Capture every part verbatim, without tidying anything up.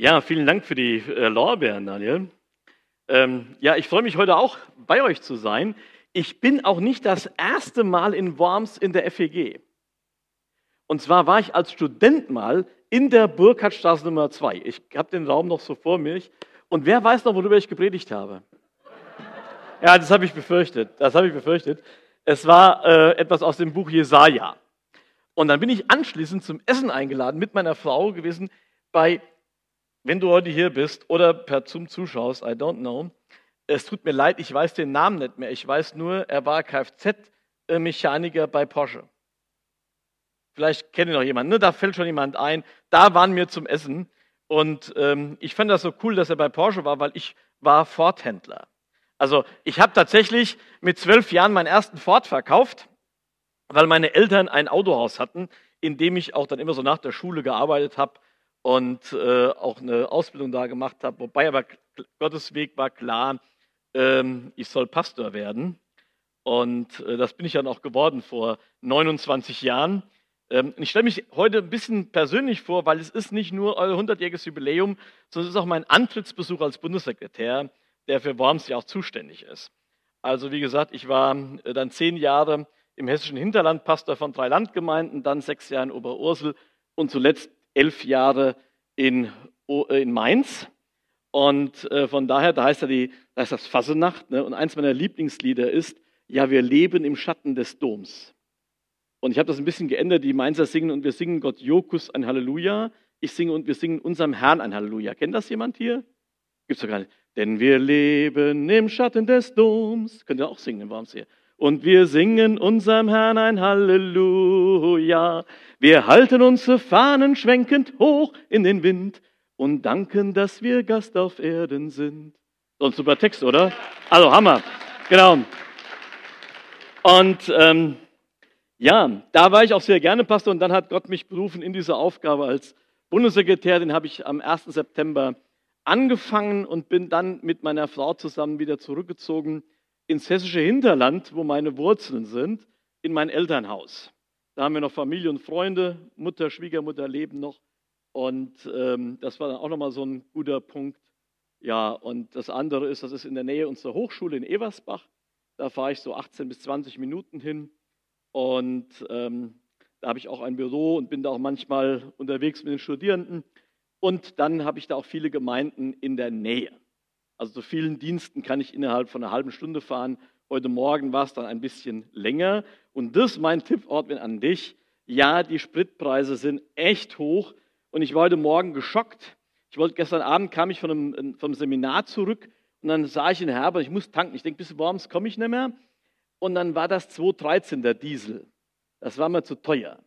Ja, vielen Dank für die äh, Lorbeeren, Daniel. Ähm, ja, ich freue mich heute auch, bei euch zu sein. Ich bin auch nicht das erste Mal in Worms in der F E G. Und zwar war ich als Student mal in der Burkhardtstraße Nummer zwei. Ich habe den Raum noch so vor mir. Und wer weiß noch, worüber ich gepredigt habe? Ja, das habe ich befürchtet. Das habe ich befürchtet. Es war äh, etwas aus dem Buch Jesaja. Und dann bin ich anschließend zum Essen eingeladen mit meiner Frau gewesen. Bei, wenn du heute hier bist oder per Zoom zuschaust, I don't know. Es tut mir leid, ich weiß den Namen nicht mehr. Ich weiß nur, er war Kfz-Mechaniker bei Porsche. Vielleicht kennt ihr noch jemanden, ne? Da fällt schon jemand ein. Da waren wir zum Essen und ähm, ich fand das so cool, dass er bei Porsche war, weil ich war Ford-Händler. Also ich habe tatsächlich mit zwölf Jahren meinen ersten Ford verkauft, weil meine Eltern ein Autohaus hatten, in dem ich auch dann immer so nach der Schule gearbeitet habe und äh, auch eine Ausbildung da gemacht habe. Wobei aber Gottes Weg war klar, ähm, ich soll Pastor werden. Und äh, das bin ich dann auch geworden vor neunundzwanzig Jahren. Ich stelle mich heute ein bisschen persönlich vor, weil es ist nicht nur euer hundertjähriges Jubiläum, sondern es ist auch mein Antrittsbesuch als Bundessekretär, der für Worms ja auch zuständig ist. Also wie gesagt, ich war dann zehn Jahre im hessischen Hinterland Pastor von drei Landgemeinden, dann sechs Jahre in Oberursel und zuletzt elf Jahre in, in Mainz. Und von daher, da heißt, ja die, da heißt das Fassenacht, ne? Und eins meiner Lieblingslieder ist, ja, wir leben im Schatten des Doms. Und ich habe das ein bisschen geändert, die Mainzer singen und wir singen Gott Jokus ein Halleluja. Ich singe und wir singen unserem Herrn ein Halleluja. Kennt das jemand hier? Gibt's doch gar nicht. Denn wir leben im Schatten des Doms. Könnt ihr auch singen im Wormsheer. Und wir singen unserem Herrn ein Halleluja. Wir halten unsere Fahnen schwenkend hoch in den Wind und danken, dass wir Gast auf Erden sind. So ein super Text, oder? Also Hammer. Genau. Und ähm, ja, da war ich auch sehr gerne Pastor und dann hat Gott mich berufen in diese Aufgabe als Bundessekretär. Den habe ich am ersten September angefangen und bin dann mit meiner Frau zusammen wieder zurückgezogen ins hessische Hinterland, wo meine Wurzeln sind, in mein Elternhaus. Da haben wir noch Familie und Freunde, Mutter, Schwiegermutter leben noch und ähm, das war dann auch nochmal so ein guter Punkt. Ja, und das andere ist, das ist in der Nähe unserer Hochschule in Eversbach. Da fahre ich so achtzehn bis zwanzig Minuten hin. Und ähm, da habe ich auch ein Büro und bin da auch manchmal unterwegs mit den Studierenden. Und dann habe ich da auch viele Gemeinden in der Nähe. Also zu vielen Diensten kann ich innerhalb von einer halben Stunde fahren. Heute Morgen war es dann ein bisschen länger. Und das ist mein Tipp, Ortwin, an dich. Ja, die Spritpreise sind echt hoch. Und ich war heute Morgen geschockt. Ich wollte gestern Abend, kam ich von einem, vom Seminar zurück. Und dann sah ich in Herber, ich muss tanken. Ich denke, bis morgens komme ich nicht mehr. Und dann war das zwei Komma dreizehn der Diesel. Das war mir zu teuer.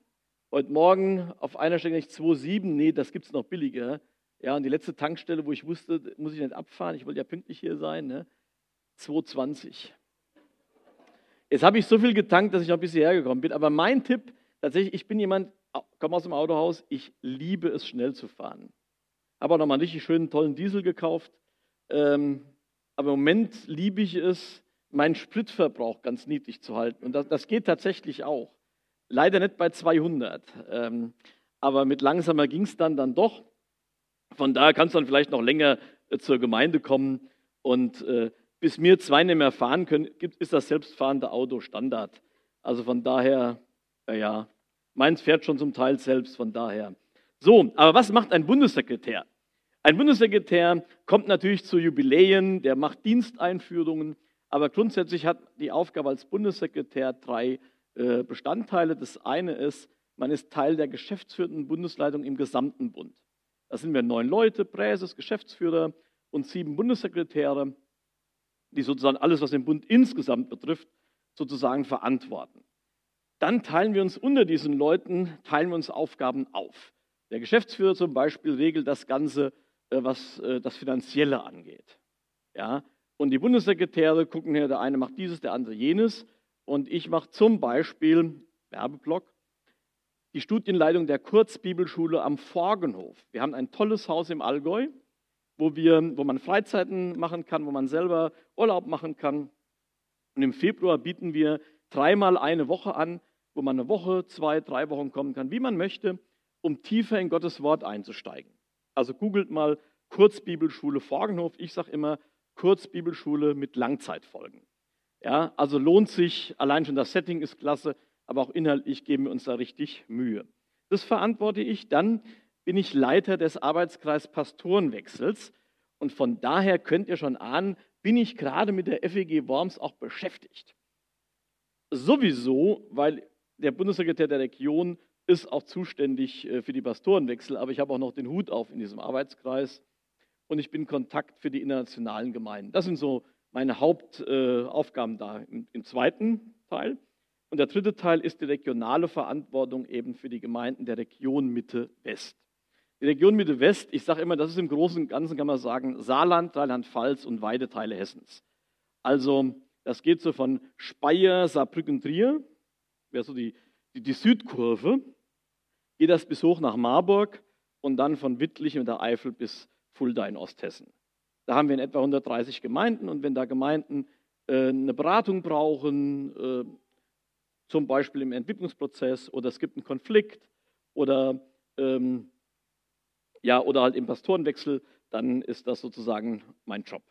Heute Morgen auf einer Stelle nicht zwei Komma sieben, nee, das gibt es noch billiger. Ja, und die letzte Tankstelle, wo ich wusste, muss ich nicht abfahren, ich wollte ja pünktlich hier sein, ne? zwei Komma zwanzig. Jetzt habe ich so viel getankt, dass ich noch ein bisschen hergekommen bin. Aber mein Tipp, tatsächlich, ich bin jemand, komme aus dem Autohaus, ich liebe es, schnell zu fahren. Habe auch nochmal einen richtig schönen, tollen Diesel gekauft. Ähm, aber im Moment liebe ich es, meinen Spritverbrauch ganz niedrig zu halten. Und das, das geht tatsächlich auch. Leider nicht bei zweihundert. Ähm, aber mit langsamer ging es dann, dann doch. Von daher kannst du dann vielleicht noch länger äh, zur Gemeinde kommen. Und äh, bis wir zwei nicht mehr fahren können, gibt, ist das selbstfahrende Auto Standard. Also von daher, äh, ja, meins fährt schon zum Teil selbst, von daher. So, aber was macht ein Bundessekretär? Ein Bundessekretär kommt natürlich zu Jubiläen, der macht Diensteinführungen. Aber grundsätzlich hat die Aufgabe als Bundessekretär drei äh, Bestandteile. Das eine ist, man ist Teil der geschäftsführenden Bundesleitung im gesamten Bund. Da sind wir neun Leute, Präses, Geschäftsführer und sieben Bundessekretäre, die sozusagen alles, was den Bund insgesamt betrifft, sozusagen verantworten. Dann teilen wir uns unter diesen Leuten, teilen wir uns Aufgaben auf. Der Geschäftsführer zum Beispiel regelt das Ganze, äh, was äh, das Finanzielle angeht. Ja. Und die Bundessekretäre gucken her, der eine macht dieses, der andere jenes. Und ich mache zum Beispiel, Werbeblock, die Studienleitung der Kurzbibelschule am Forgenhof. Wir haben ein tolles Haus im Allgäu, wo, wir, wo man Freizeiten machen kann, wo man selber Urlaub machen kann. Und im Februar bieten wir dreimal eine Woche an, wo man eine Woche, zwei, drei Wochen kommen kann, wie man möchte, um tiefer in Gottes Wort einzusteigen. Also googelt mal Kurzbibelschule Forgenhof. Ich sage immer Kurzbibelschule mit Langzeitfolgen. Ja, also lohnt sich, allein schon das Setting ist klasse, aber auch inhaltlich geben wir uns da richtig Mühe. Das verantworte ich. Dann bin ich Leiter des Arbeitskreis Pastorenwechsels. Und von daher könnt ihr schon ahnen, bin ich gerade mit der F E G Worms auch beschäftigt. Sowieso, weil der Bundessekretär der Region ist auch zuständig für die Pastorenwechsel, aber ich habe auch noch den Hut auf in diesem Arbeitskreis und ich bin Kontakt für die internationalen Gemeinden. Das sind so meine Hauptaufgaben da im, im zweiten Teil. Und der dritte Teil ist die regionale Verantwortung eben für die Gemeinden der Region Mitte-West. Die Region Mitte-West, ich sage immer, das ist im Großen und Ganzen, kann man sagen, Saarland, Rheinland-Pfalz und weite Teile Hessens. Also das geht so von Speyer, Saarbrücken, Trier, wäre so die, die, die Südkurve, geht das bis hoch nach Marburg und dann von Wittlich und der Eifel bis Fulda in Osthessen. Da haben wir in etwa hundertdreißig Gemeinden und wenn da Gemeinden äh, eine Beratung brauchen, äh, zum Beispiel im Entwicklungsprozess oder es gibt einen Konflikt oder, ähm, ja, oder halt im Pastorenwechsel, dann ist das sozusagen mein Job.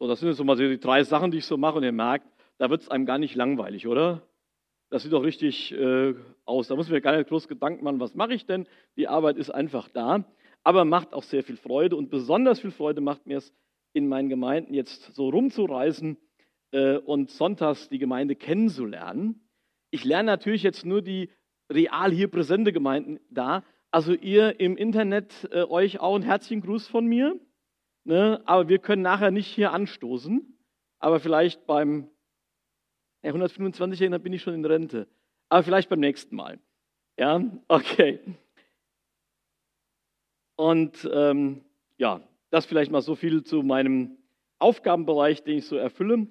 So, das sind jetzt so mal die drei Sachen, die ich so mache und ihr merkt, da wird es einem gar nicht langweilig, oder? Das sieht doch richtig äh, aus. Da muss man gar nicht groß Gedanken machen, was mache ich denn? Die Arbeit ist einfach da, aber macht auch sehr viel Freude und besonders viel Freude macht mir es, in meinen Gemeinden jetzt so rumzureisen äh, und sonntags die Gemeinde kennenzulernen. Ich lerne natürlich jetzt nur die real hier präsente Gemeinden da. Also ihr im Internet, äh, euch auch einen herzlichen Gruß von mir. Ne, aber wir können nachher nicht hier anstoßen, aber vielleicht beim ja, hundertfünfundzwanzig, dann bin ich schon in Rente, aber vielleicht beim nächsten Mal. Ja, okay. Und ähm, ja, das vielleicht mal so viel zu meinem Aufgabenbereich, den ich so erfülle.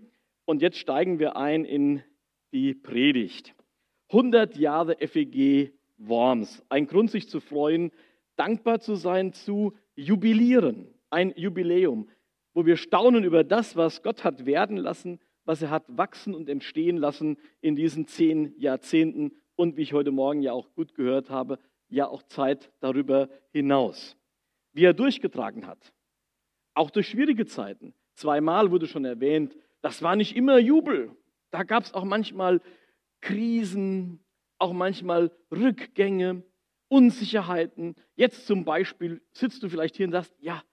Und jetzt steigen wir ein in die Predigt. hundert Jahre F E G Worms. Ein Grund, sich zu freuen, dankbar zu sein, zu jubilieren. Ein Jubiläum, wo wir staunen über das, was Gott hat werden lassen, was er hat wachsen und entstehen lassen in diesen zehn Jahrzehnten und, wie ich heute Morgen ja auch gut gehört habe, ja auch Zeit darüber hinaus. Wie er durchgetragen hat, auch durch schwierige Zeiten. Zweimal wurde schon erwähnt, das war nicht immer Jubel. Da gab es auch manchmal Krisen, auch manchmal Rückgänge, Unsicherheiten. Jetzt zum Beispiel sitzt du vielleicht hier und sagst, ja,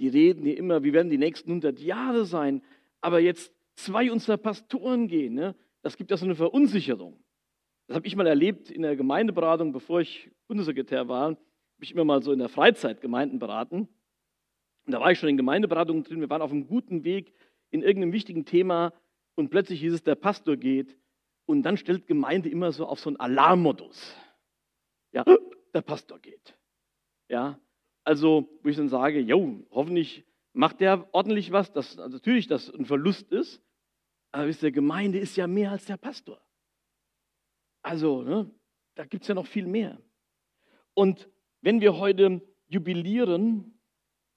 die reden hier immer, wie werden die nächsten hundert Jahre sein? Aber jetzt zwei unserer Pastoren gehen, ne? Das gibt ja so eine Verunsicherung. Das habe ich mal erlebt in der Gemeindeberatung, bevor ich Bundessekretär war, habe ich immer mal so in der Freizeit Gemeinden beraten. Und da war ich schon in Gemeindeberatungen drin, wir waren auf einem guten Weg in irgendeinem wichtigen Thema und plötzlich hieß es, der Pastor geht und dann stellt Gemeinde immer so auf so einen Alarmmodus. Ja, der Pastor geht. Ja. Also, wo ich dann sage, jo, hoffentlich macht der ordentlich was, dass natürlich das ein Verlust ist, aber wisst ihr, Gemeinde ist ja mehr als der Pastor. Also, ne, da gibt es ja noch viel mehr. Und wenn wir heute jubilieren,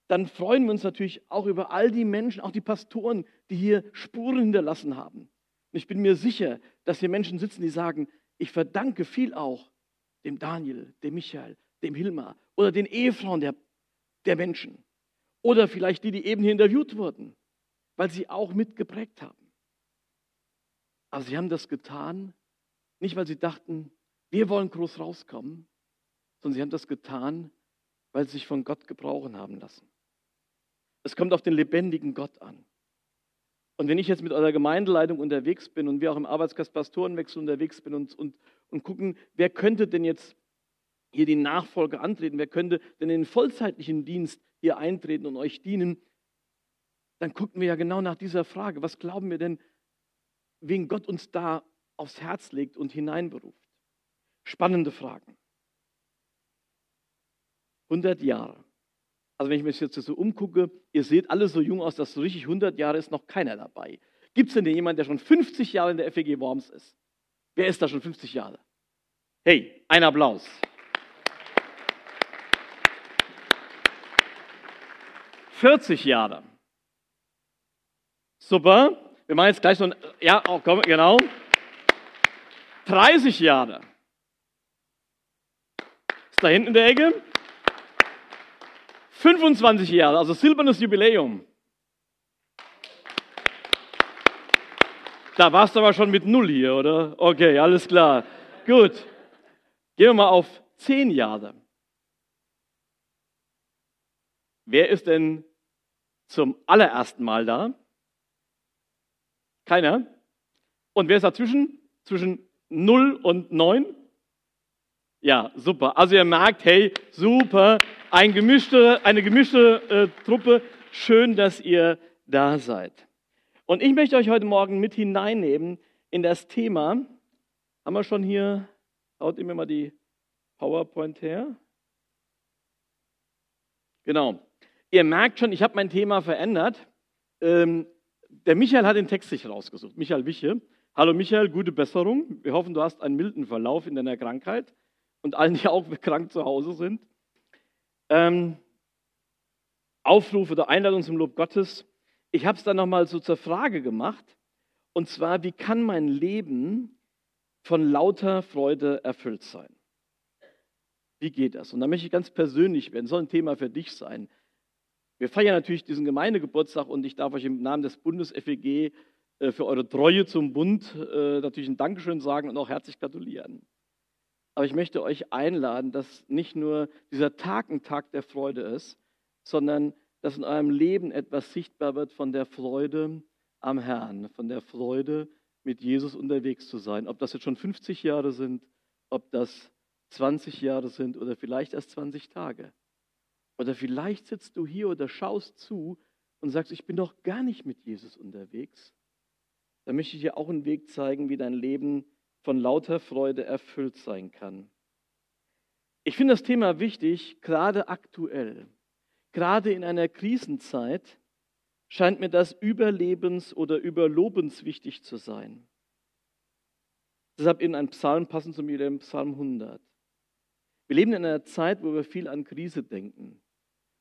dann freuen wir uns natürlich auch über all die Menschen, auch die Pastoren, die hier Spuren hinterlassen haben. Und ich bin mir sicher, dass hier Menschen sitzen, die sagen, ich verdanke viel auch dem Daniel, dem Michael, dem Hilmar, oder den Ehefrauen der, der Menschen oder vielleicht die, die eben hier interviewt wurden, weil sie auch mitgeprägt haben. Aber sie haben das getan, nicht weil sie dachten, wir wollen groß rauskommen, sondern sie haben das getan, weil sie sich von Gott gebrauchen haben lassen. Es kommt auf den lebendigen Gott an. Und wenn ich jetzt mit eurer Gemeindeleitung unterwegs bin und wir auch im Arbeitskreis Pastorenwechsel unterwegs bin und, und, und gucken, wer könnte denn jetzt hier die Nachfolge antreten, wer könnte denn in den vollzeitlichen Dienst hier eintreten und euch dienen, dann gucken wir ja genau nach dieser Frage, was glauben wir denn, wen Gott uns da aufs Herz legt und hineinberuft. Spannende Fragen. hundert Jahre. Also wenn ich mich jetzt so umgucke, ihr seht alle so jung aus, dass so richtig hundert Jahre ist noch keiner dabei. Gibt es denn jemanden, der schon fünfzig Jahre in der F E G Worms ist? Wer ist da schon fünfzig Jahre? Hey, ein Applaus. vierzig Jahre. Super. Wir machen jetzt gleich so ein... Ja, oh, komm, genau. dreißig Jahre. Ist da hinten in der Ecke. fünfundzwanzig Jahre, also silbernes Jubiläum. Da warst du aber schon mit null hier, oder? Okay, alles klar. Gut. Gehen wir mal auf zehn Jahre. Wer ist denn zum allerersten Mal da? Keiner? Und wer ist dazwischen? Zwischen null und neun? Ja, super. Also ihr merkt, hey, super, ein gemischte, eine gemischte äh, Truppe. Schön, dass ihr da seid. Und ich möchte euch heute Morgen mit hineinnehmen in das Thema. Haben wir schon hier, haut immer mal die PowerPoint her. Genau. Ihr merkt schon, ich habe mein Thema verändert. Ähm, der Michael hat den Text sich rausgesucht, Michael Wiche. Hallo Michael, gute Besserung. Wir hoffen, du hast einen milden Verlauf in deiner Krankheit und allen, die auch krank zu Hause sind. Ähm, Aufrufe der Einladung zum Lob Gottes. Ich habe es dann nochmal so zur Frage gemacht, und zwar, wie kann mein Leben von lauter Freude erfüllt sein? Wie geht das? Und da möchte ich ganz persönlich werden, soll ein Thema für dich sein. Wir feiern natürlich diesen Gemeindegeburtstag und ich darf euch im Namen des Bundes F E G äh, für eure Treue zum Bund äh, natürlich ein Dankeschön sagen und auch herzlich gratulieren. Aber ich möchte euch einladen, dass nicht nur dieser Tag ein Tag der Freude ist, sondern dass in eurem Leben etwas sichtbar wird von der Freude am Herrn, von der Freude, mit Jesus unterwegs zu sein. Ob das jetzt schon fünfzig Jahre sind, ob das zwanzig Jahre sind oder vielleicht erst zwanzig Tage. Oder vielleicht sitzt du hier oder schaust zu und sagst, ich bin doch gar nicht mit Jesus unterwegs. Da möchte ich dir auch einen Weg zeigen, wie dein Leben von lauter Freude erfüllt sein kann. Ich finde das Thema wichtig, gerade aktuell. Gerade in einer Krisenzeit scheint mir das überlebens- oder überlobenswichtig zu sein. Deshalb in einem Psalm passend zu mir, dem Psalm hundert. Wir leben in einer Zeit, wo wir viel an Krise denken.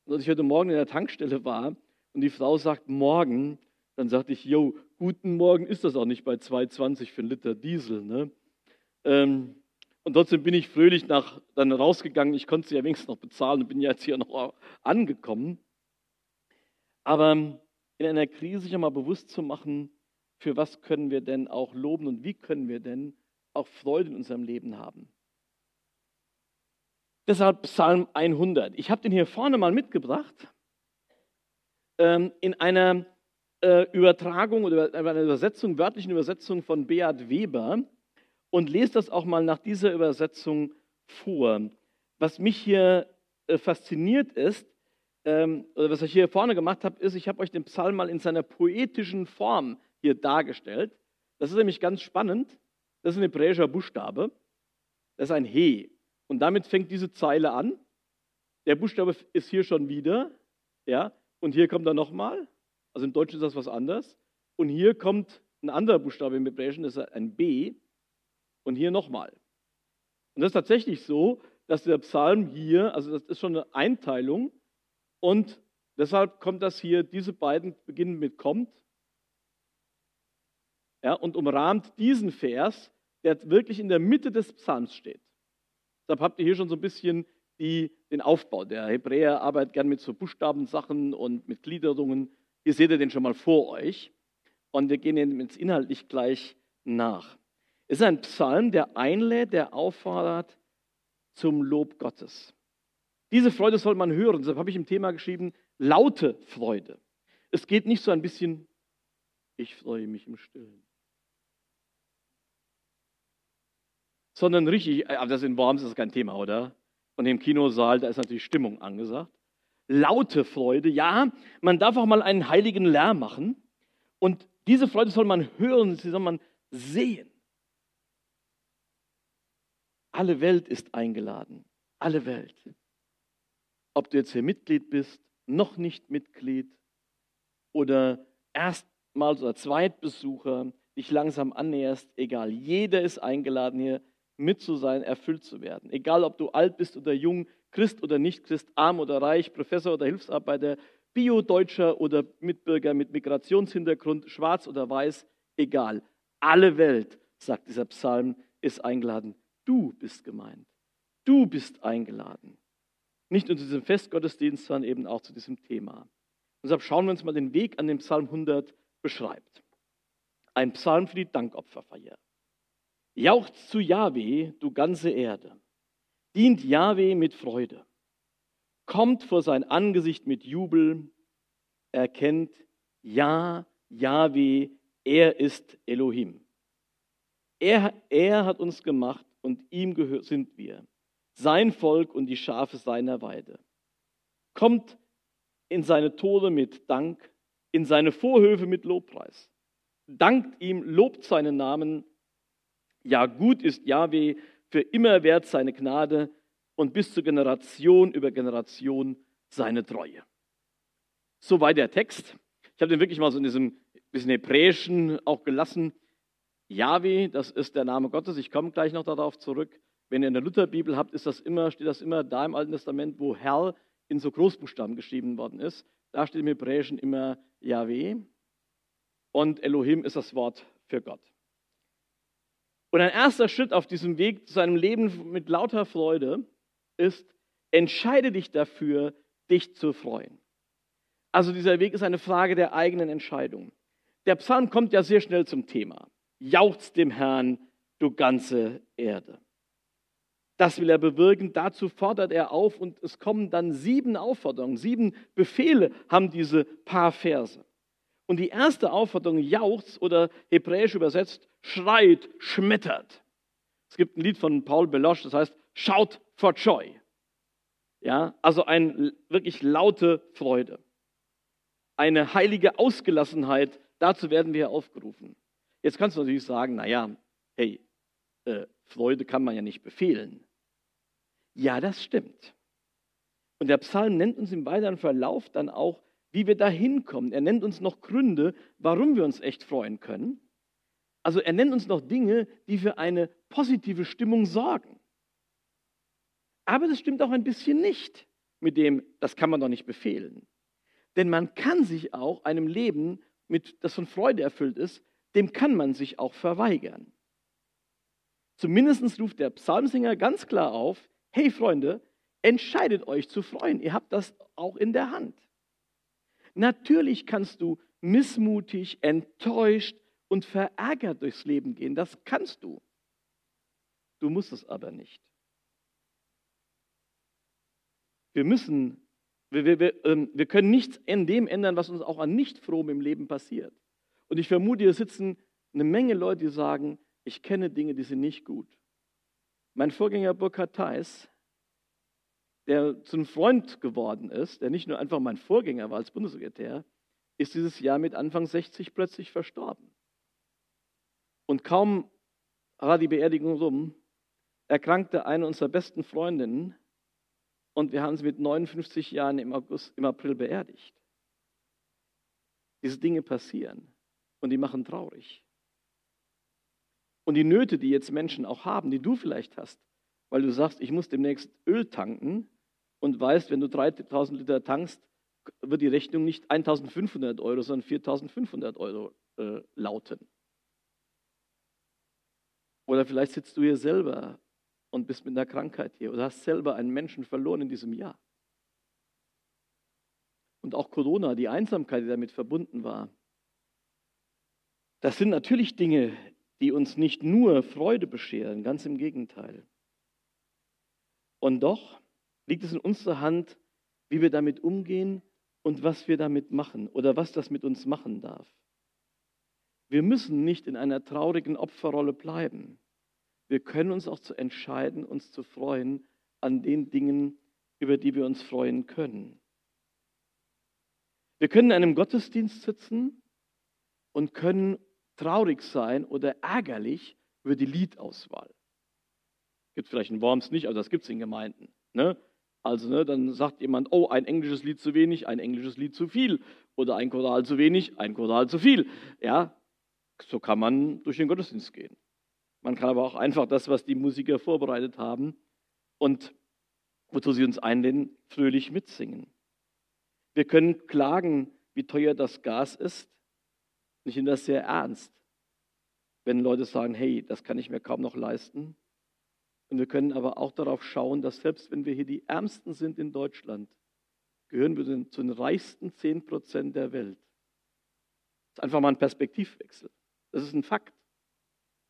Und als ich heute Morgen in der Tankstelle war und die Frau sagt, morgen, dann sagte ich, jo, guten Morgen ist das auch nicht bei zwei zwanzig für einen Liter Diesel. Ne? Ähm, und trotzdem bin ich fröhlich nach, dann rausgegangen. Ich konnte sie ja wenigstens noch bezahlen und bin ja jetzt hier noch angekommen. Aber in einer Krise sich einmal bewusst zu machen, für was können wir denn auch loben und wie können wir denn auch Freude in unserem Leben haben. Deshalb Psalm hundert. Ich habe den hier vorne mal mitgebracht. Ähm, in einer äh, Übertragung oder einer Übersetzung, wörtlichen Übersetzung von Beat Weber und lese das auch mal nach dieser Übersetzung vor. Was mich hier äh, fasziniert ist, ähm, oder was ich hier vorne gemacht habe, ist, ich habe euch den Psalm mal in seiner poetischen Form hier dargestellt. Das ist nämlich ganz spannend. Das ist ein hebräischer Buchstabe. Das ist ein He. Und damit fängt diese Zeile an. Der Buchstabe ist hier schon wieder. Ja, und hier kommt er nochmal. Also im Deutschen ist das was anderes. Und hier kommt ein anderer Buchstabe im Hebräischen, das ist ein B. Und hier nochmal. Und das ist tatsächlich so, dass der Psalm hier, also das ist schon eine Einteilung. Und deshalb kommt das hier, diese beiden beginnen mit kommt. Ja, und umrahmt diesen Vers, der wirklich in der Mitte des Psalms steht. Deshalb habt ihr hier schon so ein bisschen die, den Aufbau. Der Hebräer arbeitet gern mit so Buchstabensachen und mit Gliederungen. Hier seht ihr den schon mal vor euch. Und wir gehen jetzt inhaltlich gleich nach. Es ist ein Psalm, der einlädt, der auffordert zum Lob Gottes. Diese Freude soll man hören. Deshalb habe ich im Thema geschrieben, laute Freude. Es geht nicht so ein bisschen, ich freue mich im Stillen. Sondern richtig, aber das in Worms ist kein Thema, oder? Und im Kinosaal, da ist natürlich Stimmung angesagt. Laute Freude, ja, man darf auch mal einen heiligen Lärm machen. Und diese Freude soll man hören, sie soll man sehen. Alle Welt ist eingeladen, alle Welt. Ob du jetzt hier Mitglied bist, noch nicht Mitglied oder erstmals oder Zweitbesucher, dich langsam annäherst, egal, jeder ist eingeladen hier, mit zu sein, erfüllt zu werden. Egal, ob du alt bist oder jung, Christ oder Nicht-Christ, arm oder reich, Professor oder Hilfsarbeiter, Bio-Deutscher oder Mitbürger mit Migrationshintergrund, schwarz oder weiß, egal. Alle Welt, sagt dieser Psalm, ist eingeladen. Du bist gemeint. Du bist eingeladen. nicht nur zu diesem Festgottesdienst, sondern eben auch zu diesem Thema. Und deshalb schauen wir uns mal den Weg an, den Psalm hundert beschreibt. Ein Psalm für die Dankopferfeier. Jauchzt zu Yahweh, du ganze Erde. Dient Yahweh mit Freude. Kommt vor sein Angesicht mit Jubel. Erkennt, ja, Yahweh, er ist Elohim. Er, er hat uns gemacht und ihm gehör, sind wir. Sein Volk und die Schafe seiner Weide. Kommt in seine Tore mit Dank, in seine Vorhöfe mit Lobpreis. Dankt ihm, lobt seinen Namen. Ja, gut ist Yahweh, für immer währt seine Gnade und bis zur Generation über Generation seine Treue. Soweit der Text. Ich habe den wirklich mal so in diesem bisschen Hebräischen auch gelassen. Yahweh, das ist der Name Gottes. Ich komme gleich noch darauf zurück. Wenn ihr in der Lutherbibel habt, ist das immer, steht das immer da im Alten Testament, wo Herr in so Großbuchstaben geschrieben worden ist. Da steht im Hebräischen immer Yahweh. Und Elohim ist das Wort für Gott. Und ein erster Schritt auf diesem Weg zu einem Leben mit lauter Freude ist, entscheide dich dafür, dich zu freuen. Also dieser Weg ist eine Frage der eigenen Entscheidung. Der Psalm kommt ja sehr schnell zum Thema. Jauchzt dem Herrn, du ganze Erde. Das will er bewirken, dazu fordert er auf und es kommen dann sieben Aufforderungen, sieben Befehle haben diese paar Verse. Und die erste Aufforderung, jauchzt oder hebräisch übersetzt, schreit, schmettert. Es gibt ein Lied von Paul Belosch, das heißt, shout for joy. Ja, also eine wirklich laute Freude. Eine heilige Ausgelassenheit, dazu werden wir aufgerufen. Jetzt kannst du natürlich sagen, naja, hey, äh, Freude kann man ja nicht befehlen. Ja, das stimmt. Und der Psalm nennt uns im weiteren Verlauf dann auch, wie wir da hinkommen. Er nennt uns noch Gründe, warum wir uns echt freuen können. Also er nennt uns noch Dinge, die für eine positive Stimmung sorgen. Aber das stimmt auch ein bisschen nicht mit dem, das kann man doch nicht befehlen. Denn man kann sich auch einem Leben, mit, das von Freude erfüllt ist, dem kann man sich auch verweigern. Zumindest ruft der Psalmsänger ganz klar auf, hey Freunde, entscheidet euch zu freuen, ihr habt das auch in der Hand. Natürlich kannst du missmutig, enttäuscht und verärgert durchs Leben gehen. Das kannst du. Du musst es aber nicht. Wir müssen, wir, wir, wir, ähm, wir können nichts in dem ändern, was uns auch an Nichtfrohem im Leben passiert. Und ich vermute, hier sitzen eine Menge Leute, die sagen, ich kenne Dinge, die sind nicht gut. Mein Vorgänger Burkhardtstraße, der zum Freund geworden ist, der nicht nur einfach mein Vorgänger war als Bundessekretär, ist dieses Jahr mit Anfang sechzig plötzlich verstorben. Und kaum war die Beerdigung rum, erkrankte eine unserer besten Freundinnen und wir haben sie mit neunundfünfzig Jahren im August, im April beerdigt. Diese Dinge passieren und die machen traurig. Und die Nöte, die jetzt Menschen auch haben, die du vielleicht hast, weil du sagst, ich muss demnächst Öl tanken, und weißt, wenn du dreitausend Liter tankst, wird die Rechnung nicht eintausendfünfhundert Euro, sondern viertausendfünfhundert Euro äh, lauten. Oder vielleicht sitzt du hier selber und bist mit einer Krankheit hier oder hast selber einen Menschen verloren in diesem Jahr. Und auch Corona, die Einsamkeit, die damit verbunden war. Das sind natürlich Dinge, die uns nicht nur Freude bescheren, ganz im Gegenteil. Und doch liegt es in unserer Hand, wie wir damit umgehen und was wir damit machen oder was das mit uns machen darf. Wir müssen nicht in einer traurigen Opferrolle bleiben. Wir können uns auch zu entscheiden, uns zu freuen an den Dingen, über die wir uns freuen können. Wir können in einem Gottesdienst sitzen und können traurig sein oder ärgerlich über die Liedauswahl. Gibt es vielleicht in Worms nicht, aber das gibt es in Gemeinden. Ne? Also ne, dann sagt jemand, oh, ein englisches Lied zu wenig, ein englisches Lied zu viel oder ein Choral zu wenig, ein Choral zu viel. Ja, so kann man durch den Gottesdienst gehen. Man kann aber auch einfach das, was die Musiker vorbereitet haben und wozu sie uns einladen, fröhlich mitsingen. Wir können klagen, wie teuer das Gas ist. Ich nehme das sehr ernst, wenn Leute sagen, hey, das kann ich mir kaum noch leisten. Und wir können aber auch darauf schauen, dass selbst wenn wir hier die Ärmsten sind in Deutschland, gehören wir zu den reichsten zehn Prozent der Welt. Das ist einfach mal ein Perspektivwechsel. Das ist ein Fakt.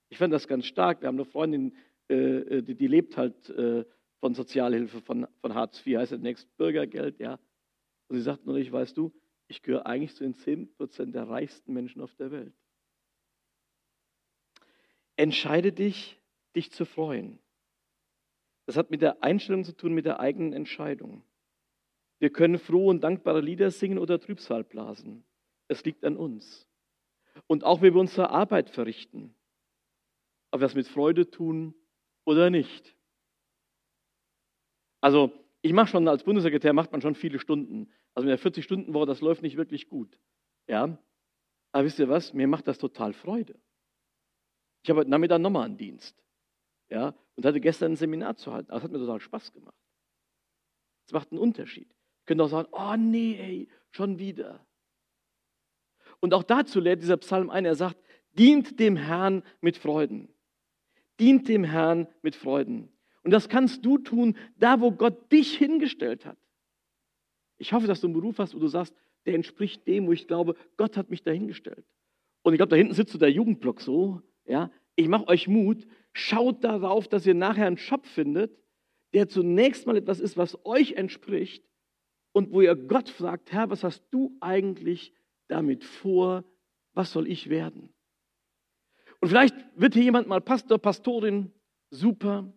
Ich fand das ganz stark. Wir haben eine Freundin, äh, die, die lebt halt äh, von Sozialhilfe, von, von Hartz vier, heißt das nächst Bürgergeld, ja. Und sie sagt nur, ich weiß du, ich gehöre eigentlich zu den zehn Prozent der reichsten Menschen auf der Welt. Entscheide dich, dich zu freuen. Das hat mit der Einstellung zu tun, mit der eigenen Entscheidung. Wir können frohe und dankbare Lieder singen oder Trübsal blasen. Es liegt an uns. Und auch, wie wir unsere Arbeit verrichten. Ob wir es mit Freude tun oder nicht. Also, ich mache schon, als Bundessekretär macht man schon viele Stunden. Also mit der vierzig-Stunden-Woche, das läuft nicht wirklich gut. Ja? Aber wisst ihr was? Mir macht das total Freude. Ich habe heute Nachmittag nochmal einen Dienst. Ja? Und hatte gestern ein Seminar zu halten. Das hat mir total Spaß gemacht. Das macht einen Unterschied. Ihr könnt auch sagen, oh nee, ey, schon wieder. Und auch dazu lädt dieser Psalm ein, er sagt, dient dem Herrn mit Freuden. Dient dem Herrn mit Freuden. Und das kannst du tun, da wo Gott dich hingestellt hat. Ich hoffe, dass du einen Beruf hast, wo du sagst, der entspricht dem, wo ich glaube, Gott hat mich dahingestellt. Und ich glaube, da hinten sitzt so der Jugendblock so, ja, ich mache euch Mut, schaut darauf, dass ihr nachher einen Job findet, der zunächst mal etwas ist, was euch entspricht und wo ihr Gott fragt, Herr, was hast du eigentlich damit vor, was soll ich werden? Und vielleicht wird hier jemand mal Pastor, Pastorin, super.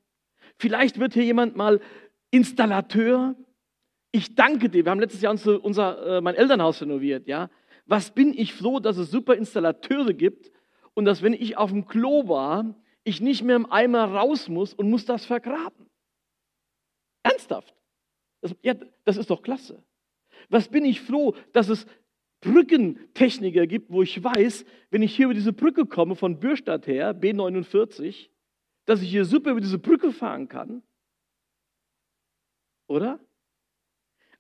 Vielleicht wird hier jemand mal Installateur. Ich danke dir, wir haben letztes Jahr unser, unser, äh, mein Elternhaus renoviert. Ja? Was bin ich froh, dass es super Installateure gibt und dass, wenn ich auf dem Klo war, ich nicht mehr im Eimer raus muss und muss das vergraben. Ernsthaft? Das, ja, das ist doch klasse. Was bin ich froh, dass es Brückentechniker gibt, wo ich weiß, wenn ich hier über diese Brücke komme, von Bürstadt her, B neunundvierzig, dass ich hier super über diese Brücke fahren kann. Oder?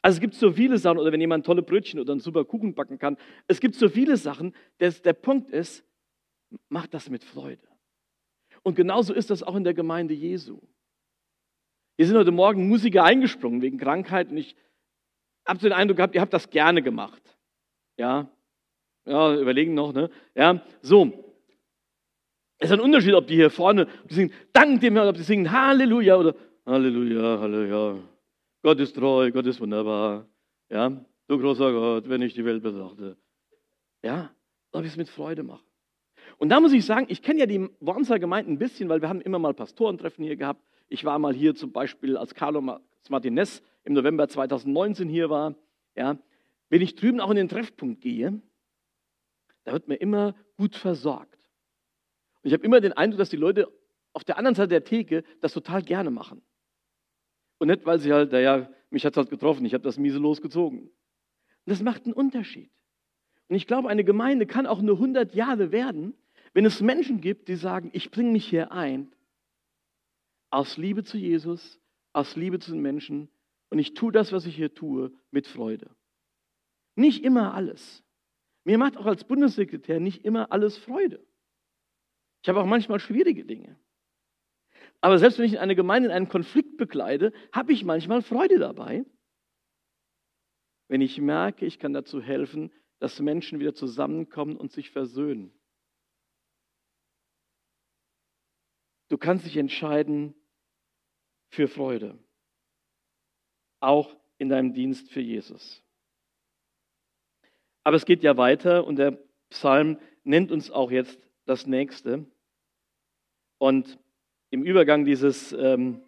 Also es gibt so viele Sachen, oder wenn jemand tolle Brötchen oder einen super Kuchen backen kann, es gibt so viele Sachen, dass der Punkt ist, mach das mit Freude. Und genauso ist das auch in der Gemeinde Jesu. Hier sind heute Morgen Musiker eingesprungen wegen Krankheit und ich habe so den Eindruck gehabt, ihr habt das gerne gemacht. Ja, ja, überlegen noch, ne? Ja, so. Es ist ein Unterschied, ob die hier vorne die singen, dank dem Herrn, ob die singen, Halleluja oder Halleluja, Halleluja. Gott ist treu, Gott ist wunderbar. Ja, so großer Gott, wenn ich die Welt betrachte. Ja, ob ich es mit Freude mache. Und da muss ich sagen, ich kenne ja die Wormsheer Gemeinde ein bisschen, weil wir haben immer mal Pastorentreffen hier gehabt. Ich war mal hier zum Beispiel, als Carlos Martinez im November zweitausendneunzehn hier war. Ja, wenn ich drüben auch in den Treffpunkt gehe, da wird mir immer gut versorgt. Und ich habe immer den Eindruck, dass die Leute auf der anderen Seite der Theke das total gerne machen. Und nicht, weil sie halt, naja, mich hat es halt getroffen, ich habe das miese losgezogen. Und das macht einen Unterschied. Und ich glaube, eine Gemeinde kann auch nur hundert Jahre werden, wenn es Menschen gibt, die sagen, ich bringe mich hier ein, aus Liebe zu Jesus, aus Liebe zu den Menschen und ich tue das, was ich hier tue, mit Freude. Nicht immer alles. Mir macht auch als Bundessekretär nicht immer alles Freude. Ich habe auch manchmal schwierige Dinge. Aber selbst wenn ich eine Gemeinde in einen Konflikt begleite, habe ich manchmal Freude dabei, wenn ich merke, ich kann dazu helfen, dass Menschen wieder zusammenkommen und sich versöhnen. Du kannst dich entscheiden für Freude, auch in deinem Dienst für Jesus. Aber es geht ja weiter und der Psalm nennt uns auch jetzt das Nächste. Und im Übergang dieses ähm,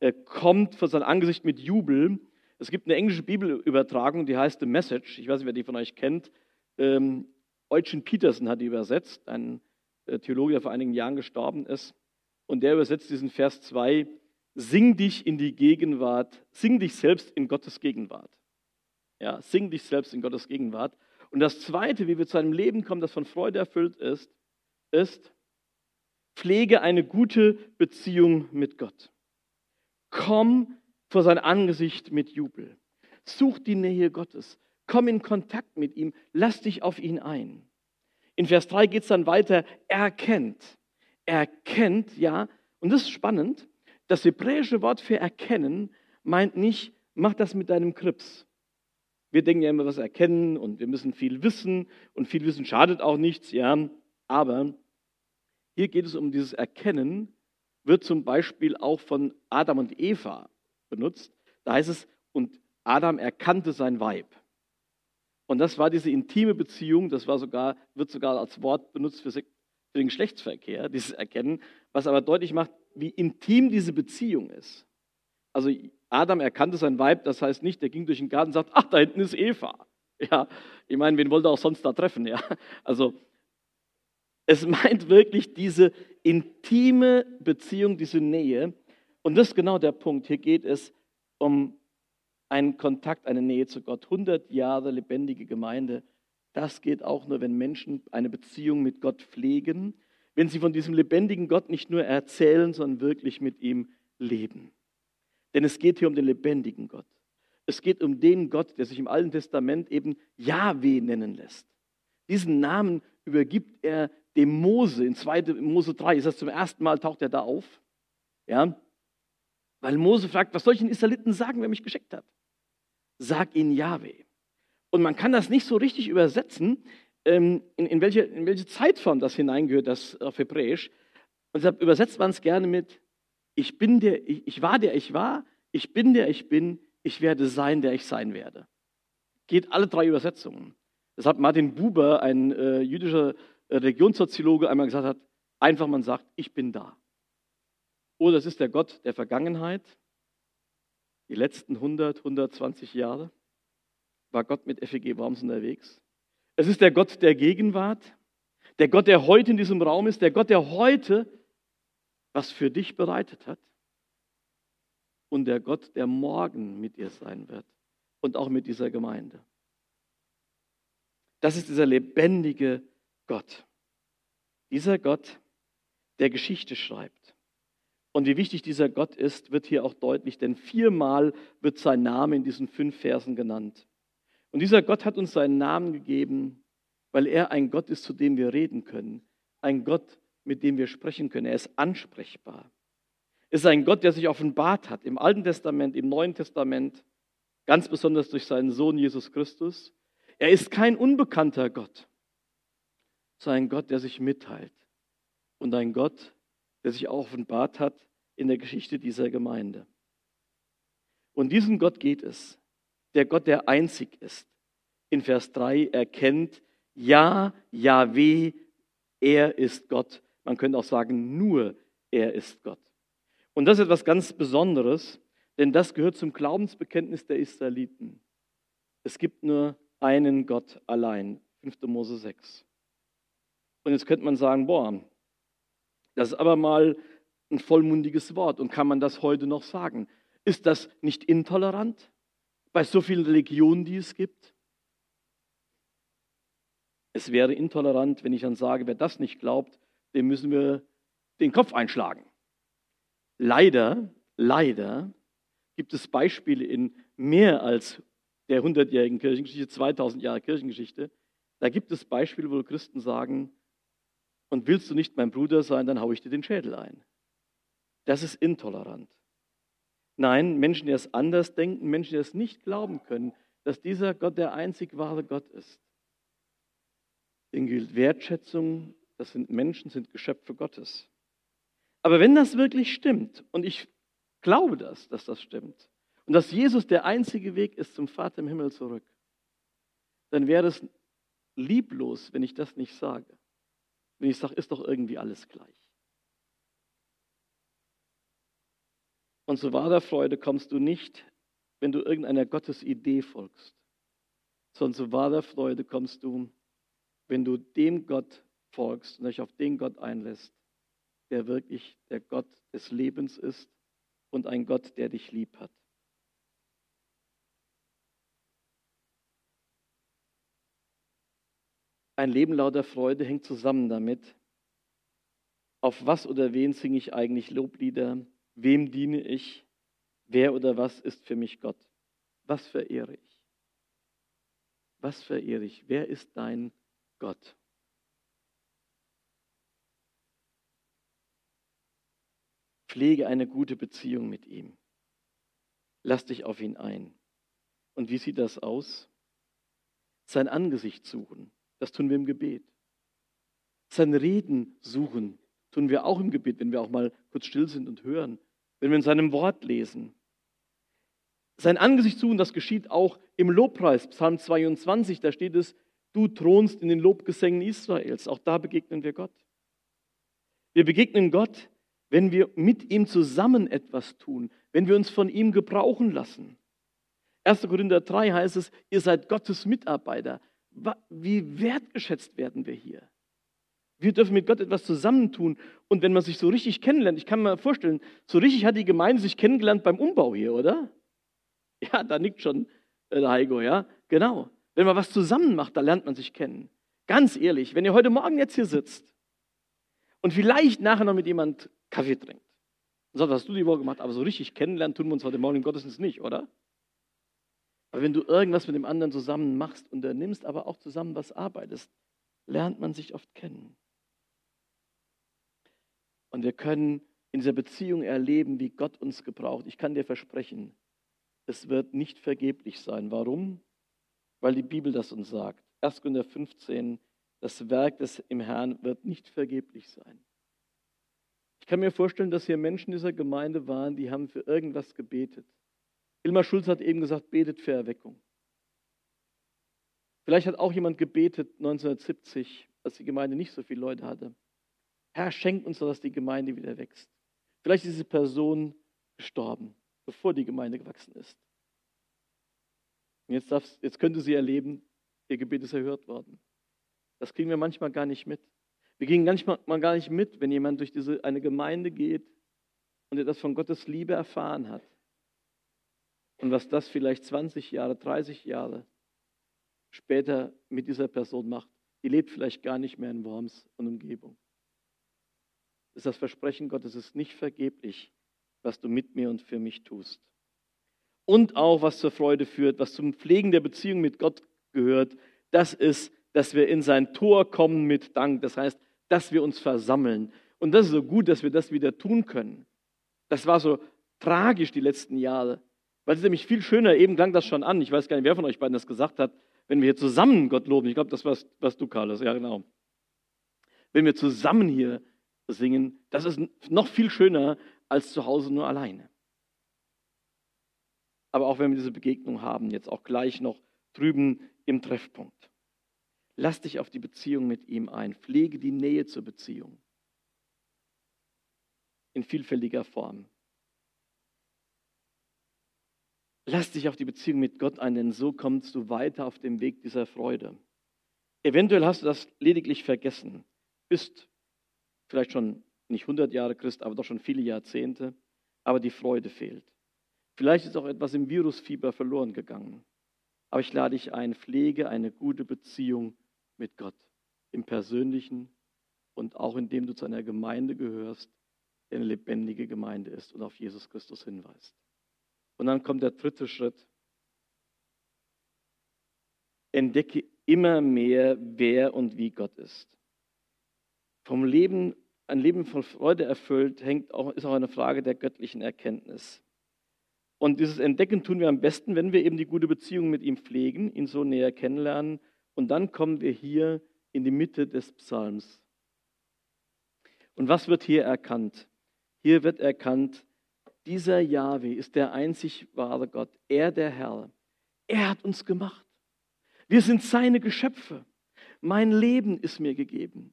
er kommt vor sein Angesicht mit Jubel. Es gibt eine englische Bibelübertragung, die heißt The Message. Ich weiß nicht, wer die von euch kennt. Ähm, Eugene Peterson hat die übersetzt, ein Theologe, der vor einigen Jahren gestorben ist. Und der übersetzt diesen Vers zwei, sing dich in die Gegenwart, sing dich selbst in Gottes Gegenwart. Ja, sing dich selbst in Gottes Gegenwart. Und das Zweite, wie wir zu einem Leben kommen, das von Freude erfüllt ist, ist, pflege eine gute Beziehung mit Gott. Komm vor sein Angesicht mit Jubel. Such die Nähe Gottes. Komm in Kontakt mit ihm. Lass dich auf ihn ein. In Vers drei geht es dann weiter. Er kennt. Er kennt, ja, und das ist spannend. Das hebräische Wort für erkennen meint nicht, mach das mit deinem Krips. Wir denken ja immer, was erkennen und wir müssen viel wissen und viel Wissen schadet auch nichts, ja. Aber hier geht es um dieses Erkennen, wird zum Beispiel auch von Adam und Eva benutzt. Da heißt es, und Adam erkannte sein Weib. Und das war diese intime Beziehung, das war sogar, wird sogar als Wort benutzt für den Geschlechtsverkehr, dieses Erkennen, was aber deutlich macht, wie intim diese Beziehung ist. Also Adam erkannte sein Weib, das heißt nicht, der ging durch den Garten und sagt, ach, da hinten ist Eva. Ja, ich meine, wen wollte er auch sonst da treffen? Ja, also es meint wirklich diese intime Beziehung, diese Nähe. Und das ist genau der Punkt. Hier geht es um einen Kontakt, eine Nähe zu Gott. hundert Jahre lebendige Gemeinde, das geht auch nur, wenn Menschen eine Beziehung mit Gott pflegen, wenn sie von diesem lebendigen Gott nicht nur erzählen, sondern wirklich mit ihm leben. Denn es geht hier um den lebendigen Gott. Es geht um den Gott, der sich im Alten Testament eben Yahweh nennen lässt. Diesen Namen übergibt er dem Mose. In zwei Mose drei ist das zum ersten Mal, taucht er da auf. Ja? Weil Mose fragt, was soll ich den Israeliten sagen, wer mich geschickt hat? Sag ihnen Yahweh. Und man kann das nicht so richtig übersetzen, in, in, welche, in welche Zeitform das hineingehört, das auf Hebräisch. Und deshalb übersetzt man es gerne mit, ich bin der, ich, ich war der ich war, ich bin der ich bin, ich werde sein, der ich sein werde. Geht alle drei Übersetzungen. Das hat Martin Buber, ein äh, jüdischer äh, Religionssoziologe, einmal gesagt hat, einfach man sagt, ich bin da. Oder es ist der Gott der Vergangenheit. Die letzten hundert, hundertzwanzig Jahre war Gott mit F E G Worms unterwegs. Es ist der Gott der Gegenwart, der Gott, der heute in diesem Raum ist, der Gott, der heute was für dich bereitet hat und der Gott, der morgen mit dir sein wird und auch mit dieser Gemeinde. Das ist dieser lebendige Gott. Dieser Gott, der Geschichte schreibt. Und wie wichtig dieser Gott ist, wird hier auch deutlich, denn viermal wird sein Name in diesen fünf Versen genannt. Und dieser Gott hat uns seinen Namen gegeben, weil er ein Gott ist, zu dem wir reden können. Ein Gott, mit dem wir sprechen können. Er ist ansprechbar. Es ist ein Gott, der sich offenbart hat im Alten Testament, im Neuen Testament, ganz besonders durch seinen Sohn Jesus Christus. Er ist kein unbekannter Gott, sondern ein Gott, der sich mitteilt. Und ein Gott, der sich auch offenbart hat in der Geschichte dieser Gemeinde. Und diesem Gott geht es. Der Gott, der einzig ist. In Vers drei erkennt, ja, Yahweh, er ist Gott. Man könnte auch sagen, nur er ist Gott. Und das ist etwas ganz Besonderes, denn das gehört zum Glaubensbekenntnis der Israeliten. Es gibt nur einen Gott allein, fünfter Mose sechs. Und jetzt könnte man sagen, boah, das ist aber mal ein vollmundiges Wort und kann man das heute noch sagen? Ist das nicht intolerant bei so vielen Religionen, die es gibt? Es wäre intolerant, wenn ich dann sage, wer das nicht glaubt, dem müssen wir den Kopf einschlagen. Leider, leider gibt es Beispiele in mehr als der hundertjährigen Kirchengeschichte, zweitausend Jahre Kirchengeschichte. Da gibt es Beispiele, wo Christen sagen, und willst du nicht mein Bruder sein, dann haue ich dir den Schädel ein. Das ist intolerant. Nein, Menschen, die es anders denken, Menschen, die es nicht glauben können, dass dieser Gott der einzig wahre Gott ist. Den gilt Wertschätzung, das sind Menschen, sind Geschöpfe Gottes. Aber wenn das wirklich stimmt, und ich glaube das, dass das stimmt, und dass Jesus der einzige Weg ist zum Vater im Himmel zurück, dann wäre es lieblos, wenn ich das nicht sage. Wenn ich sage, ist doch irgendwie alles gleich. Und zu wahrer Freude kommst du nicht, wenn du irgendeiner Gottesidee folgst, sondern zu wahrer Freude kommst du, wenn du dem Gott folgst und dich auf den Gott einlässt, der wirklich der Gott des Lebens ist und ein Gott, der dich lieb hat. Ein Leben lauter Freude hängt zusammen damit, auf was oder wen singe ich eigentlich Loblieder, wem diene ich, wer oder was ist für mich Gott, was verehre ich, was verehre ich, wer ist dein Gott? Pflege eine gute Beziehung mit ihm. Lass dich auf ihn ein. Und wie sieht das aus? Sein Angesicht suchen, das tun wir im Gebet. Sein Reden suchen, tun wir auch im Gebet, wenn wir auch mal kurz still sind und hören, wenn wir in seinem Wort lesen. Sein Angesicht suchen, das geschieht auch im Lobpreis, Psalm zweiundzwanzig, da steht es, du thronst in den Lobgesängen Israels. Auch da begegnen wir Gott. Wir begegnen Gott, wenn wir mit ihm zusammen etwas tun, wenn wir uns von ihm gebrauchen lassen. erster Korinther drei heißt es, ihr seid Gottes Mitarbeiter. Wie wertgeschätzt werden wir hier? Wir dürfen mit Gott etwas zusammentun. Und wenn man sich so richtig kennenlernt, ich kann mir vorstellen, so richtig hat die Gemeinde sich kennengelernt beim Umbau hier, oder? Ja, da nickt schon der Heiko, ja, genau. Wenn man was zusammen macht, da lernt man sich kennen. Ganz ehrlich, wenn ihr heute Morgen jetzt hier sitzt und vielleicht nachher noch mit jemand Kaffee trinkt und sagt, was hast du die Woche gemacht, aber so richtig kennenlernen tun wir uns heute Morgen im Gottesdienst nicht, oder? Aber wenn du irgendwas mit dem anderen zusammen machst, unternimmst, aber auch zusammen was arbeitest, lernt man sich oft kennen. Und wir können in dieser Beziehung erleben, wie Gott uns gebraucht. Ich kann dir versprechen, es wird nicht vergeblich sein. Warum? Weil die Bibel das uns sagt. erster Korinther fünfzehn, das Werk des im Herrn wird nicht vergeblich sein. Ich kann mir vorstellen, dass hier Menschen dieser Gemeinde waren, die haben für irgendwas gebetet. Ilmar Schulz hat eben gesagt, betet für Erweckung. Vielleicht hat auch jemand gebetet neunzehnhundertsiebzig, als die Gemeinde nicht so viele Leute hatte. Herr, schenk uns, dass die Gemeinde wieder wächst. Vielleicht ist diese Person gestorben, bevor die Gemeinde gewachsen ist. Und jetzt, darfst, jetzt könnte sie erleben, ihr Gebet ist erhört worden. Das kriegen wir manchmal gar nicht mit. Wir kriegen manchmal gar nicht mit, wenn jemand durch diese, eine Gemeinde geht und etwas von Gottes Liebe erfahren hat. Und was das vielleicht zwanzig Jahre, dreißig Jahre später mit dieser Person macht, die lebt vielleicht gar nicht mehr in Worms und Umgebung. Das ist das Versprechen Gottes, es ist nicht vergeblich, was du mit mir und für mich tust. Und auch, was zur Freude führt, was zum Pflegen der Beziehung mit Gott gehört, das ist, dass wir in sein Tor kommen mit Dank. Das heißt, dass wir uns versammeln. Und das ist so gut, dass wir das wieder tun können. Das war so tragisch die letzten Jahre. Weil es nämlich viel schöner, eben klang das schon an, ich weiß gar nicht, wer von euch beiden das gesagt hat, wenn wir hier zusammen Gott loben, ich glaube, das warst, warst du, Carlos, ja genau. Wenn wir zusammen hier singen, das ist noch viel schöner als zu Hause nur alleine. Aber auch wenn wir diese Begegnung haben, jetzt auch gleich noch drüben im Treffpunkt. Lass dich auf die Beziehung mit ihm ein, pflege die Nähe zur Beziehung in vielfältiger Form. Lass dich auf die Beziehung mit Gott ein, denn so kommst du weiter auf dem Weg dieser Freude. Eventuell hast du das lediglich vergessen, bist vielleicht schon nicht hundert Jahre Christ, aber doch schon viele Jahrzehnte, aber die Freude fehlt. Vielleicht ist auch etwas im Virusfieber verloren gegangen. Aber ich lade dich ein, pflege eine gute Beziehung mit Gott, im Persönlichen und auch indem du zu einer Gemeinde gehörst, die eine lebendige Gemeinde ist und auf Jesus Christus hinweist. Und dann kommt der dritte Schritt. Entdecke immer mehr, wer und wie Gott ist. Vom Leben, ein Leben von Freude erfüllt, hängt auch, ist auch eine Frage der göttlichen Erkenntnis. Und dieses Entdecken tun wir am besten, wenn wir eben die gute Beziehung mit ihm pflegen, ihn so näher kennenlernen. Und dann kommen wir hier in die Mitte des Psalms. Und was wird hier erkannt? Hier wird erkannt, dieser Jahwe ist der einzig wahre Gott, er der Herr. Er hat uns gemacht. Wir sind seine Geschöpfe. Mein Leben ist mir gegeben.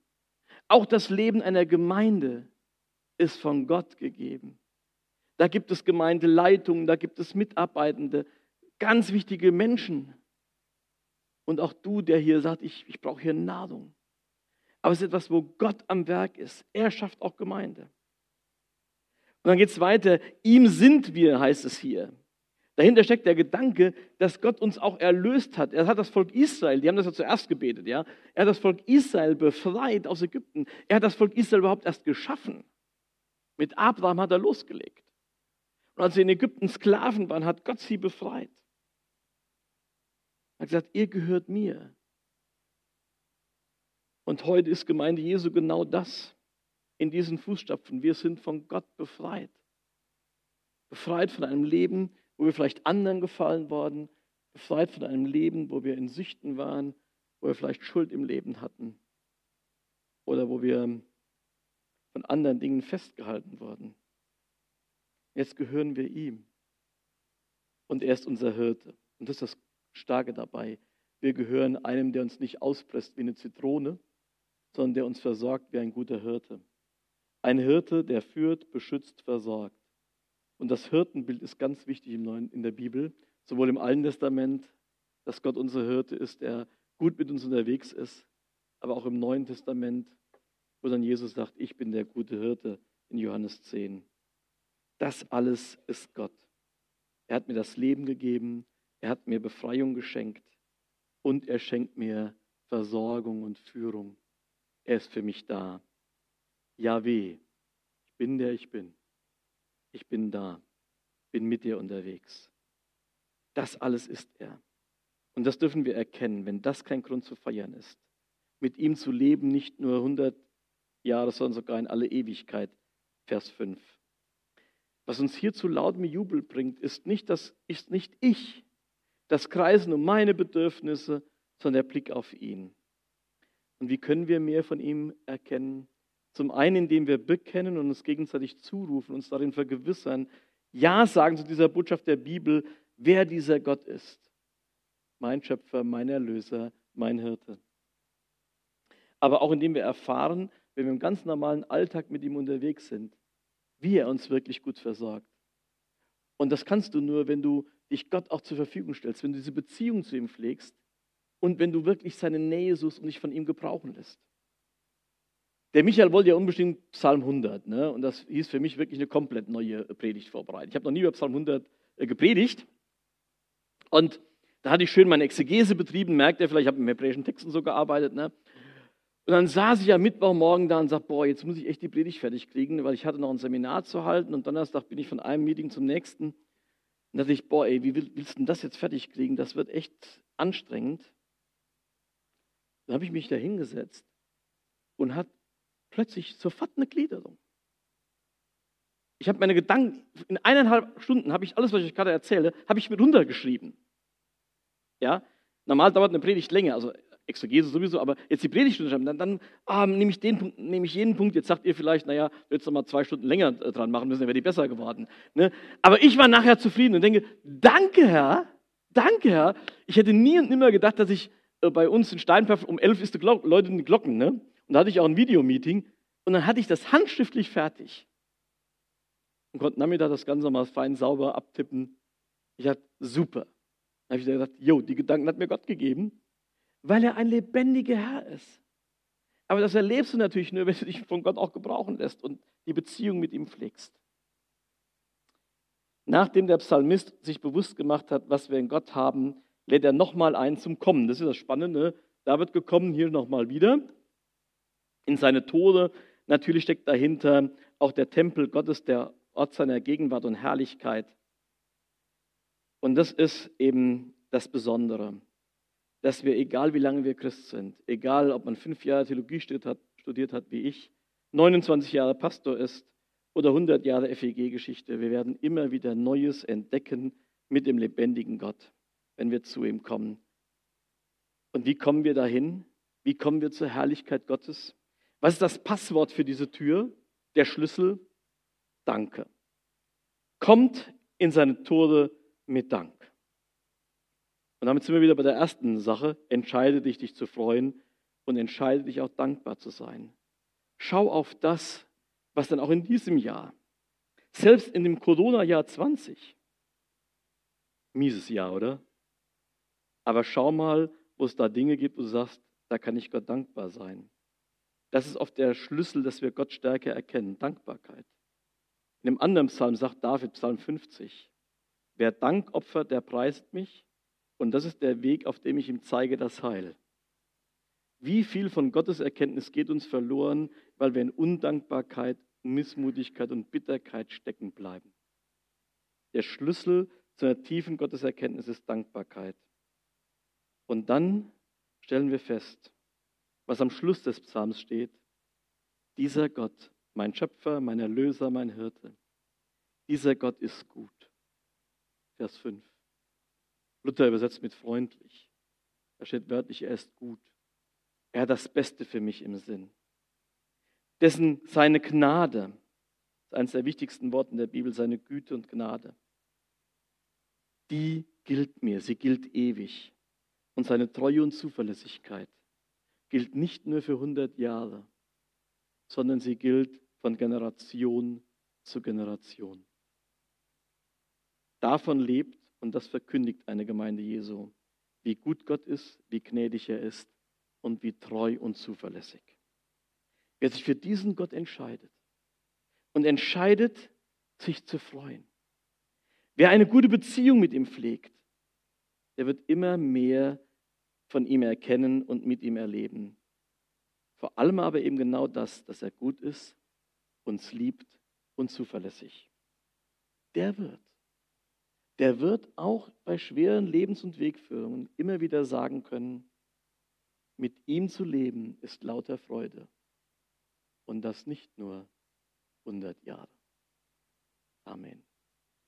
Auch das Leben einer Gemeinde ist von Gott gegeben. Da gibt es Gemeindeleitungen, da gibt es Mitarbeitende, ganz wichtige Menschen. Und auch du, der hier sagt, ich, ich brauche hier Nahrung. Aber es ist etwas, wo Gott am Werk ist. Er schafft auch Gemeinde. Und dann geht es weiter, ihm sind wir, heißt es hier. Dahinter steckt der Gedanke, dass Gott uns auch erlöst hat. Er hat das Volk Israel, die haben das ja zuerst gebetet, ja. Er hat das Volk Israel befreit aus Ägypten. Er hat das Volk Israel überhaupt erst geschaffen. Mit Abraham hat er losgelegt. Und als sie in Ägypten Sklaven waren, hat Gott sie befreit. Er hat gesagt, ihr gehört mir. Und heute ist Gemeinde Jesu genau das. in diesen Fußstapfen. Wir sind von Gott befreit. Befreit von einem Leben, wo wir vielleicht anderen gefallen worden, befreit von einem Leben, wo wir in Süchten waren, wo wir vielleicht Schuld im Leben hatten oder wo wir von anderen Dingen festgehalten wurden. Jetzt gehören wir ihm und er ist unser Hirte. Und das ist das Starke dabei. Wir gehören einem, der uns nicht auspresst wie eine Zitrone, sondern der uns versorgt wie ein guter Hirte. Ein Hirte, der führt, beschützt, versorgt. Und das Hirtenbild ist ganz wichtig im Neuen, in der Bibel, sowohl im Alten Testament, dass Gott unser Hirte ist, der gut mit uns unterwegs ist, aber auch im Neuen Testament, wo dann Jesus sagt, ich bin der gute Hirte in Johannes zehn. Das alles ist Gott. Er hat mir das Leben gegeben, er hat mir Befreiung geschenkt und er schenkt mir Versorgung und Führung. Er ist für mich da. Yahweh, ich bin der ich bin. Ich bin da, bin mit dir unterwegs. Das alles ist er. Und das dürfen wir erkennen, wenn das kein Grund zu feiern ist. Mit ihm zu leben, nicht nur hundert Jahre, sondern sogar in alle Ewigkeit. Vers fünf. Was uns hier zu lautem Jubel bringt, ist nicht, das, ist nicht ich, das Kreisen um meine Bedürfnisse, sondern der Blick auf ihn. Und wie können wir mehr von ihm erkennen? Zum einen, indem wir bekennen und uns gegenseitig zurufen, uns darin vergewissern, ja sagen zu dieser Botschaft der Bibel, wer dieser Gott ist. Mein Schöpfer, mein Erlöser, mein Hirte. Aber auch indem wir erfahren, wenn wir im ganz normalen Alltag mit ihm unterwegs sind, wie er uns wirklich gut versorgt. Und das kannst du nur, wenn du dich Gott auch zur Verfügung stellst, wenn du diese Beziehung zu ihm pflegst und wenn du wirklich seine Nähe suchst und dich von ihm gebrauchen lässt. Der Michael wollte ja unbedingt Psalm hundert, ne? Und das hieß für mich wirklich eine komplett neue Predigt vorbereiten. Ich habe noch nie über Psalm hundert äh, gepredigt und da hatte ich schön meine Exegese betrieben, merkt ihr vielleicht, ich habe mit hebräischen Texten so gearbeitet, ne? Und dann saß ich am Mittwochmorgen da und sagte, boah, jetzt muss ich echt die Predigt fertig kriegen, weil ich hatte noch ein Seminar zu halten und Donnerstag bin ich von einem Meeting zum nächsten. Und da dachte ich, boah, ey, wie willst du denn das jetzt fertig kriegen? Das wird echt anstrengend. Dann habe ich mich da hingesetzt und hatte plötzlich sofort eine Gliederung. Ich habe meine Gedanken, in eineinhalb Stunden habe ich alles, was ich gerade erzähle, habe ich mit runtergeschrieben. Ja? Normal dauert eine Predigt länger, also Exegese sowieso, aber jetzt die Predigtstunde schreiben, dann, dann ah, nehme ich den Punkt, nehme ich jeden Punkt, jetzt sagt ihr vielleicht, naja, jetzt noch mal zwei Stunden länger dran machen müssen, dann wäre die besser geworden. Ne? Aber ich war nachher zufrieden und denke, danke Herr, danke Herr, ich hätte nie und nimmer gedacht, dass ich äh, bei uns in Steinpfaff um elf ist die Glock, Leute in die Glocken, ne? Und da hatte ich auch ein Videomeeting und dann hatte ich das handschriftlich fertig und konnte nachmittag das Ganze mal fein sauber abtippen. Ich dachte, super. Dann habe ich gedacht, jo, die Gedanken hat mir Gott gegeben, weil er ein lebendiger Herr ist. Aber das erlebst du natürlich nur, wenn du dich von Gott auch gebrauchen lässt und die Beziehung mit ihm pflegst. Nachdem der Psalmist sich bewusst gemacht hat, was wir in Gott haben, lädt er nochmal ein zum Kommen. Das ist das Spannende. Da wird gekommen, hier nochmal wieder. In seine Tore, natürlich steckt dahinter auch der Tempel Gottes, der Ort seiner Gegenwart und Herrlichkeit. Und das ist eben das Besondere, dass wir, egal wie lange wir Christ sind, egal ob man fünf Jahre Theologie studiert hat, studiert hat wie ich, neunundzwanzig Jahre Pastor ist oder hundert Jahre F E G-Geschichte, wir werden immer wieder Neues entdecken mit dem lebendigen Gott, wenn wir zu ihm kommen. Und wie kommen wir dahin? Wie kommen wir zur Herrlichkeit Gottes? Was ist das Passwort für diese Tür? Der Schlüssel? Danke. Kommt in seine Tore mit Dank. Und damit sind wir wieder bei der ersten Sache. Entscheide dich, dich zu freuen und entscheide dich auch dankbar zu sein. Schau auf das, was dann auch in diesem Jahr, selbst in dem Corona-Jahr zwanzig, mieses Jahr, oder? Aber schau mal, wo es da Dinge gibt, wo du sagst, da kann ich Gott dankbar sein. Das ist oft der Schlüssel, dass wir Gott stärker erkennen, Dankbarkeit. In einem anderen Psalm sagt David, Psalm fünfzig, wer Dank opfert, der preist mich. Und das ist der Weg, auf dem ich ihm zeige das Heil. Wie viel von Gottes Erkenntnis geht uns verloren, weil wir in Undankbarkeit, Missmutigkeit und Bitterkeit stecken bleiben. Der Schlüssel zu einer tiefen Gotteserkenntnis ist Dankbarkeit. Und dann stellen wir fest, was am Schluss des Psalms steht. Dieser Gott mein Schöpfer, mein Erlöser, mein Hirte. Dieser Gott ist gut. Vers fünf. Luther übersetzt mit freundlich. Da steht wörtlich, er ist gut. Er hat das Beste für mich im Sinn. Dessen seine Gnade, das ist eines der wichtigsten Worte in der Bibel, seine Güte und Gnade, die gilt mir, sie gilt ewig. Und seine Treue und Zuverlässigkeit gilt nicht nur für hundert Jahre, sondern sie gilt von Generation zu Generation. Davon lebt und das verkündigt eine Gemeinde Jesu, wie gut Gott ist, wie gnädig er ist und wie treu und zuverlässig. Wer sich für diesen Gott entscheidet und entscheidet, sich zu freuen, wer eine gute Beziehung mit ihm pflegt, der wird immer mehr von ihm erkennen und mit ihm erleben. Vor allem aber eben genau das, dass er gut ist, uns liebt und zuverlässig. Der wird. Der wird auch bei schweren Lebens- und Wegführungen immer wieder sagen können, mit ihm zu leben ist lauter Freude. Und das nicht nur hundert Jahre. Amen.